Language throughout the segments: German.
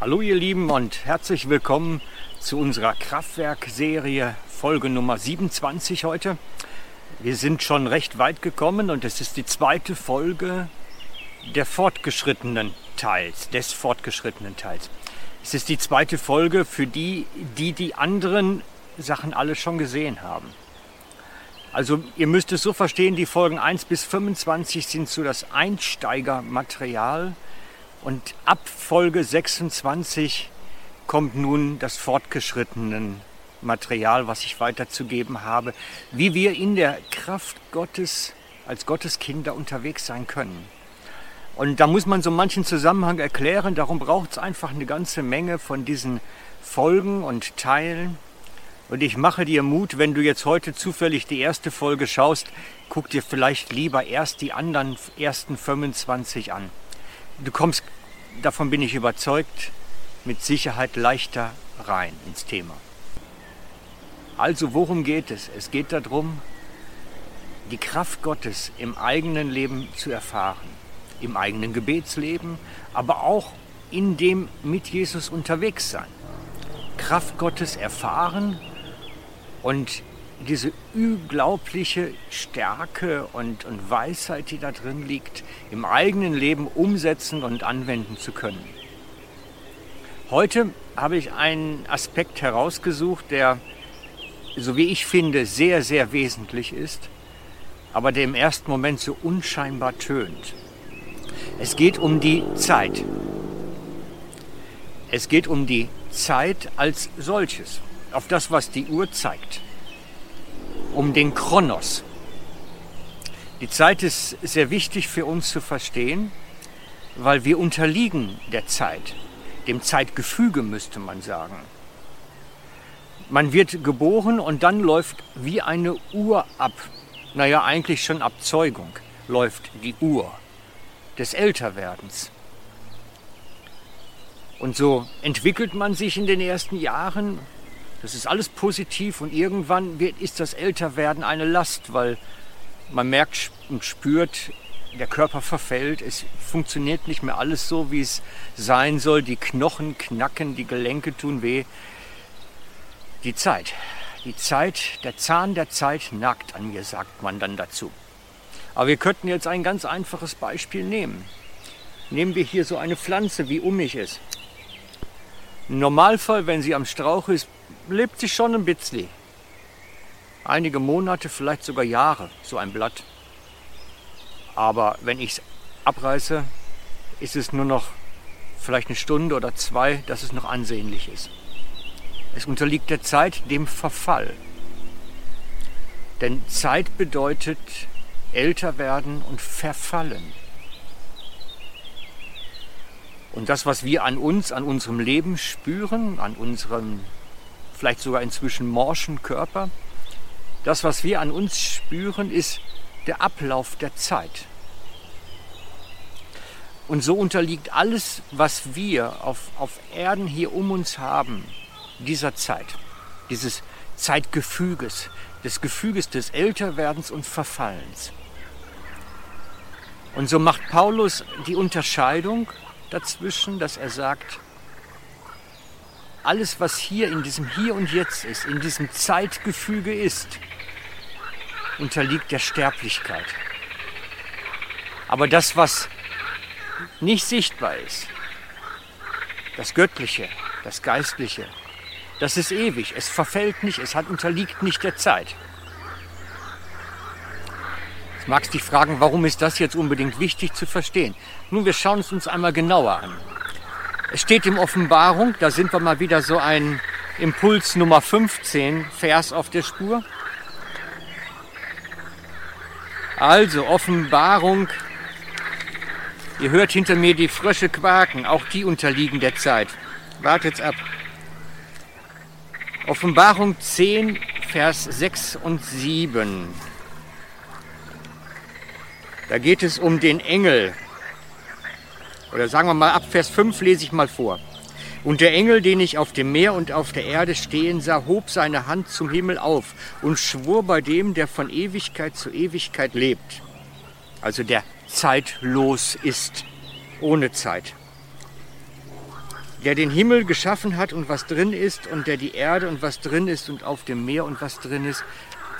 Hallo ihr Lieben und herzlich willkommen zu unserer Kraft-Werk-Serie Folge Nummer 27 heute. Wir sind schon recht weit gekommen und es ist die zweite Folge des fortgeschrittenen Teils. Es ist die zweite Folge für die anderen Sachen alle schon gesehen haben. Also ihr müsst es so verstehen, die Folgen 1 bis 25 sind so das Einsteigermaterial und ab Folge 26 kommt nun das fortgeschrittene Material, was ich weiterzugeben habe, wie wir in der Kraft Gottes als Gotteskinder unterwegs sein können. Und da muss man so manchen Zusammenhang erklären, darum braucht es einfach eine ganze Menge von diesen Folgen und Teilen. Und ich mache dir Mut, wenn du jetzt heute zufällig die erste Folge schaust, guck dir vielleicht lieber erst die ersten 25 an. Du kommst, davon bin ich überzeugt, mit Sicherheit leichter rein ins Thema. Also worum geht es? Es geht darum, die Kraft Gottes im eigenen Leben zu erfahren, im eigenen Gebetsleben, aber auch in dem mit Jesus unterwegs sein. Kraft Gottes erfahren. Und diese unglaubliche Stärke und Weisheit, die da drin liegt, im eigenen Leben umsetzen und anwenden zu können. Heute habe ich einen Aspekt herausgesucht, der, so wie ich finde, sehr, sehr wesentlich ist, aber der im ersten Moment so unscheinbar tönt. Es geht um die Zeit. Es geht um die Zeit als solches. Auf das, was die Uhr zeigt, um den Chronos. Die Zeit ist sehr wichtig für uns zu verstehen, weil wir unterliegen der Zeit, dem Zeitgefüge müsste man sagen. Man wird geboren und dann läuft wie eine Uhr ab. Naja, eigentlich schon ab Zeugung läuft die Uhr des Älterwerdens. Und so entwickelt man sich in den ersten Jahren. Das ist alles positiv und irgendwann ist das Älterwerden eine Last, weil man merkt und spürt, der Körper verfällt, es funktioniert nicht mehr alles so, wie es sein soll. Die Knochen knacken, die Gelenke tun weh. Die Zeit, der Zahn der Zeit nagt an mir, sagt man dann dazu. Aber wir könnten jetzt ein ganz einfaches Beispiel nehmen. Nehmen wir hier so eine Pflanze, wie ummig ist. Im Normalfall, wenn sie am Strauch ist, lebt sich schon ein bisschen. Einige Monate, vielleicht sogar Jahre, so ein Blatt. Aber wenn ich es abreiße, ist es nur noch vielleicht eine Stunde oder zwei, dass es noch ansehnlich ist. Es unterliegt der Zeit, dem Verfall. Denn Zeit bedeutet älter werden und verfallen. Und das, was wir an uns, an unserem Leben spüren, an unserem vielleicht sogar inzwischen morschen Körper. Das, was wir an uns spüren, ist der Ablauf der Zeit. Und so unterliegt alles, was wir auf Erden hier um uns haben, dieser Zeit, dieses Zeitgefüges, des Gefüges des Älterwerdens und Verfallens. Und so macht Paulus die Unterscheidung dazwischen, dass er sagt, alles, was hier in diesem Hier und Jetzt ist, in diesem Zeitgefüge ist, unterliegt der Sterblichkeit. Aber das, was nicht sichtbar ist, das Göttliche, das Geistliche, das ist ewig, es verfällt nicht, es unterliegt nicht der Zeit. Jetzt magst du dich fragen, warum ist das jetzt unbedingt wichtig zu verstehen? Nun, wir schauen es uns einmal genauer an. Es steht in Offenbarung, da sind wir mal wieder so ein Impuls Nummer 15, Vers auf der Spur. Also Offenbarung, ihr hört hinter mir die Frösche quaken, auch die unterliegen der Zeit. Wartet's ab. Offenbarung 10, Vers 6 und 7. Da geht es um den Engel. Oder sagen wir mal, ab Vers 5 lese ich mal vor. Und der Engel, den ich auf dem Meer und auf der Erde stehen sah, hob seine Hand zum Himmel auf und schwur bei dem, der von Ewigkeit zu Ewigkeit lebt. Also der zeitlos ist, ohne Zeit. der den Himmel geschaffen hat und was drin ist und der die Erde und was drin ist und auf dem Meer und was drin ist,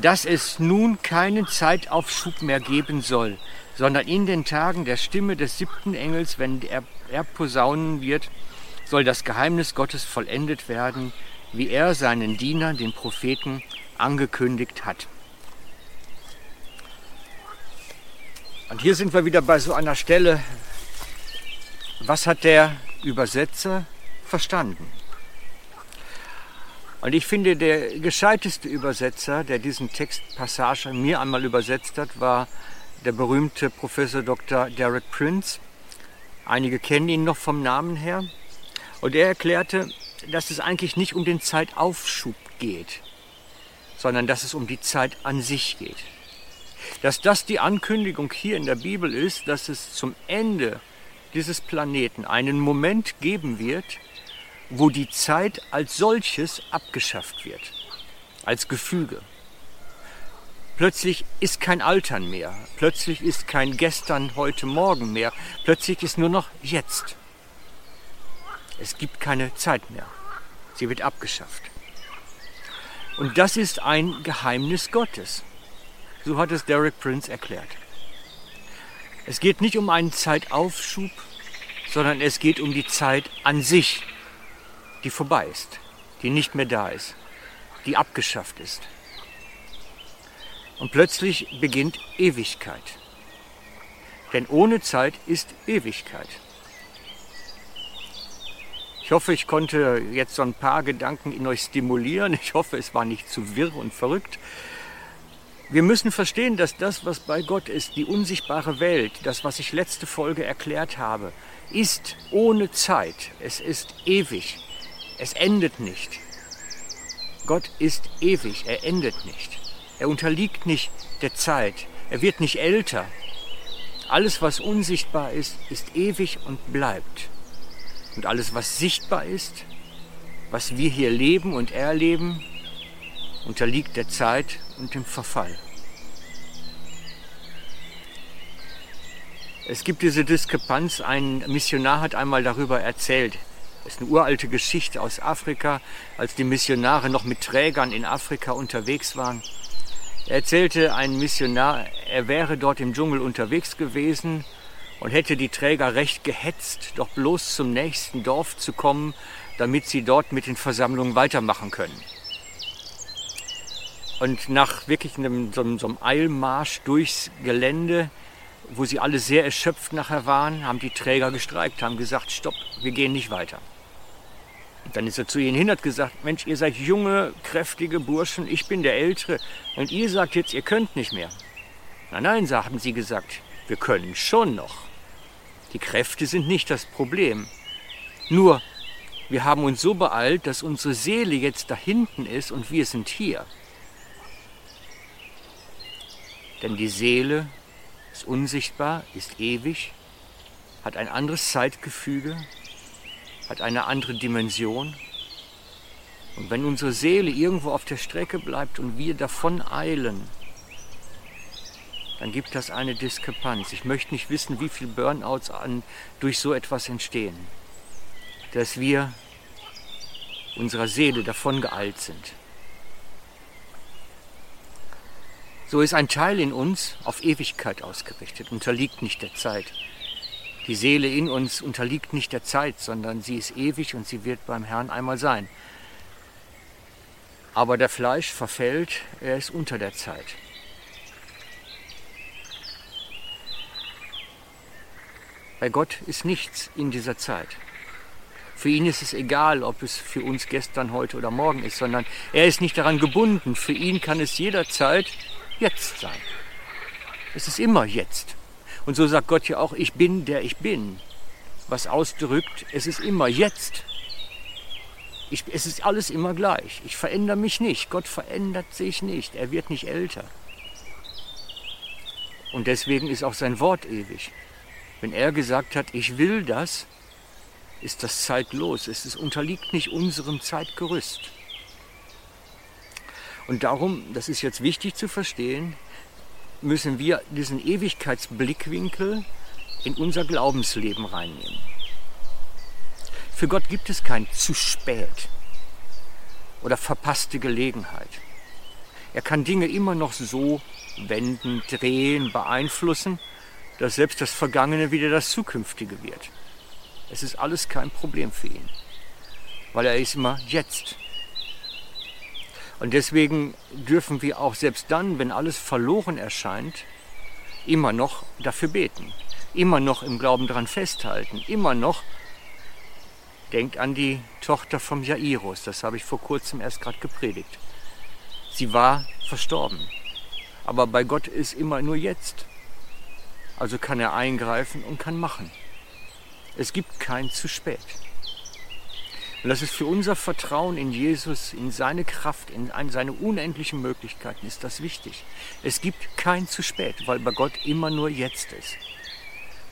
dass es nun keinen Zeitaufschub mehr geben soll, sondern in den Tagen der Stimme des 7. Engels, wenn er posaunen wird, soll das Geheimnis Gottes vollendet werden, wie er seinen Dienern, den Propheten, angekündigt hat. Und hier sind wir wieder bei so einer Stelle, was hat der Übersetzer verstanden? Und ich finde, der gescheiteste Übersetzer, der diesen Textpassage mir einmal übersetzt hat, war der berühmte Professor Dr. Derek Prince. Einige kennen ihn noch vom Namen her. Und er erklärte, dass es eigentlich nicht um den Zeitaufschub geht, sondern dass es um die Zeit an sich geht. Dass das die Ankündigung hier in der Bibel ist, dass es zum Ende dieses Planeten einen Moment geben wird, wo die Zeit als solches abgeschafft wird, als Gefüge. Plötzlich ist kein Altern mehr, plötzlich ist kein Gestern, heute, morgen mehr, plötzlich ist nur noch jetzt. Es gibt keine Zeit mehr, sie wird abgeschafft. Und das ist ein Geheimnis Gottes, so hat es Derek Prince erklärt. Es geht nicht um einen Zeitaufschub, sondern es geht um die Zeit an sich, die vorbei ist, die nicht mehr da ist, die abgeschafft ist. Und plötzlich beginnt Ewigkeit. Denn ohne Zeit ist Ewigkeit. Ich hoffe, ich konnte jetzt so ein paar Gedanken in euch stimulieren. Ich hoffe, es war nicht zu wirr und verrückt. Wir müssen verstehen, dass das, was bei Gott ist, die unsichtbare Welt, das, was ich letzte Folge erklärt habe, ist ohne Zeit. Es ist ewig. Es endet nicht. Gott ist ewig. Er endet nicht. Er unterliegt nicht der Zeit. Er wird nicht älter. Alles, was unsichtbar ist, ist ewig und bleibt. Und alles, was sichtbar ist, was wir hier leben und erleben, unterliegt der Zeit und dem Verfall. Es gibt diese Diskrepanz. Ein Missionar hat einmal darüber erzählt. Das ist eine uralte Geschichte aus Afrika, als die Missionare noch mit Trägern in Afrika unterwegs waren. Er erzählte ein Missionar, er wäre dort im Dschungel unterwegs gewesen und hätte die Träger recht gehetzt, doch bloß zum nächsten Dorf zu kommen, damit sie dort mit den Versammlungen weitermachen können. Und nach wirklich so einem Eilmarsch durchs Gelände, wo sie alle sehr erschöpft nachher waren, haben die Träger gestreikt, haben gesagt, stopp, wir gehen nicht weiter. Und dann ist er zu ihnen hin und hat gesagt, Mensch, ihr seid junge, kräftige Burschen, ich bin der Ältere und ihr sagt jetzt, ihr könnt nicht mehr. Nein, haben sie gesagt, wir können schon noch. Die Kräfte sind nicht das Problem. Nur, wir haben uns so beeilt, dass unsere Seele jetzt da hinten ist und wir sind hier. Denn die Seele ist unsichtbar, ist ewig, hat ein anderes Zeitgefüge, hat eine andere Dimension. Und wenn unsere Seele irgendwo auf der Strecke bleibt und wir davon eilen, dann gibt das eine Diskrepanz. Ich möchte nicht wissen, wie viele Burnouts durch so etwas entstehen, dass wir unserer Seele davon geeilt sind. So ist ein Teil in uns auf Ewigkeit ausgerichtet, unterliegt nicht der Zeit. Die Seele in uns unterliegt nicht der Zeit, sondern sie ist ewig und sie wird beim Herrn einmal sein. Aber der Fleisch verfällt, er ist unter der Zeit. Bei Gott ist nichts in dieser Zeit. Für ihn ist es egal, ob es für uns gestern, heute oder morgen ist, sondern er ist nicht daran gebunden. Für ihn kann es jederzeit jetzt sein. Es ist immer jetzt. Und so sagt Gott ja auch, ich bin, der ich bin. Was ausdrückt, es ist immer jetzt. Es ist alles immer gleich. Ich verändere mich nicht. Gott verändert sich nicht. Er wird nicht älter. Und deswegen ist auch sein Wort ewig. Wenn er gesagt hat, ich will das, ist das zeitlos, es unterliegt nicht unserem Zeitgerüst. Und darum, das ist jetzt wichtig zu verstehen, müssen wir diesen Ewigkeitsblickwinkel in unser Glaubensleben reinnehmen. Für Gott gibt es kein zu spät oder verpasste Gelegenheit. Er kann Dinge immer noch so wenden, drehen, beeinflussen, dass selbst das Vergangene wieder das Zukünftige wird. Es ist alles kein Problem für ihn, weil er ist immer jetzt. Und deswegen dürfen wir auch selbst dann, wenn alles verloren erscheint, immer noch dafür beten, immer noch im Glauben daran festhalten, immer noch, denkt an die Tochter vom Jairus, das habe ich vor kurzem erst gerade gepredigt. Sie war verstorben, aber bei Gott ist immer nur jetzt. Also kann er eingreifen und kann machen. Es gibt kein zu spät. Und das ist für unser Vertrauen in Jesus, in seine Kraft, in seine unendlichen Möglichkeiten, ist das wichtig. Es gibt kein zu spät, weil bei Gott immer nur jetzt ist.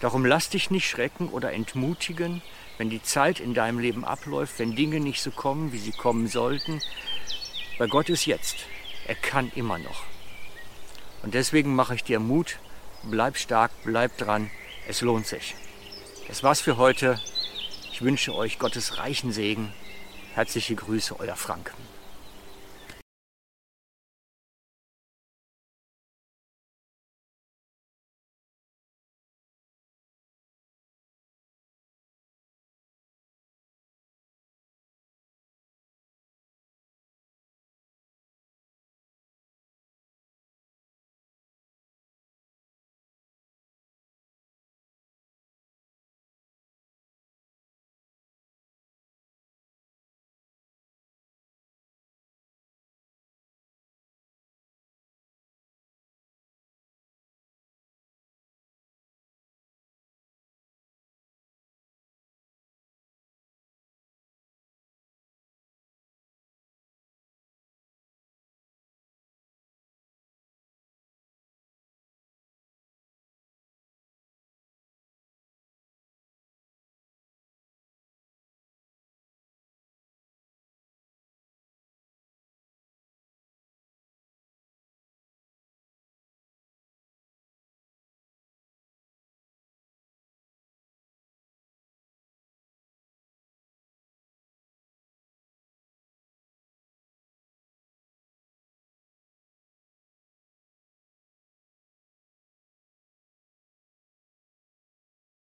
Darum lass dich nicht schrecken oder entmutigen, wenn die Zeit in deinem Leben abläuft, wenn Dinge nicht so kommen, wie sie kommen sollten. Bei Gott ist jetzt. Er kann immer noch. Und deswegen mache ich dir Mut, bleib stark, bleib dran, es lohnt sich. Das war's für heute. Ich wünsche euch Gottes reichen Segen. Herzliche Grüße, euer Frank.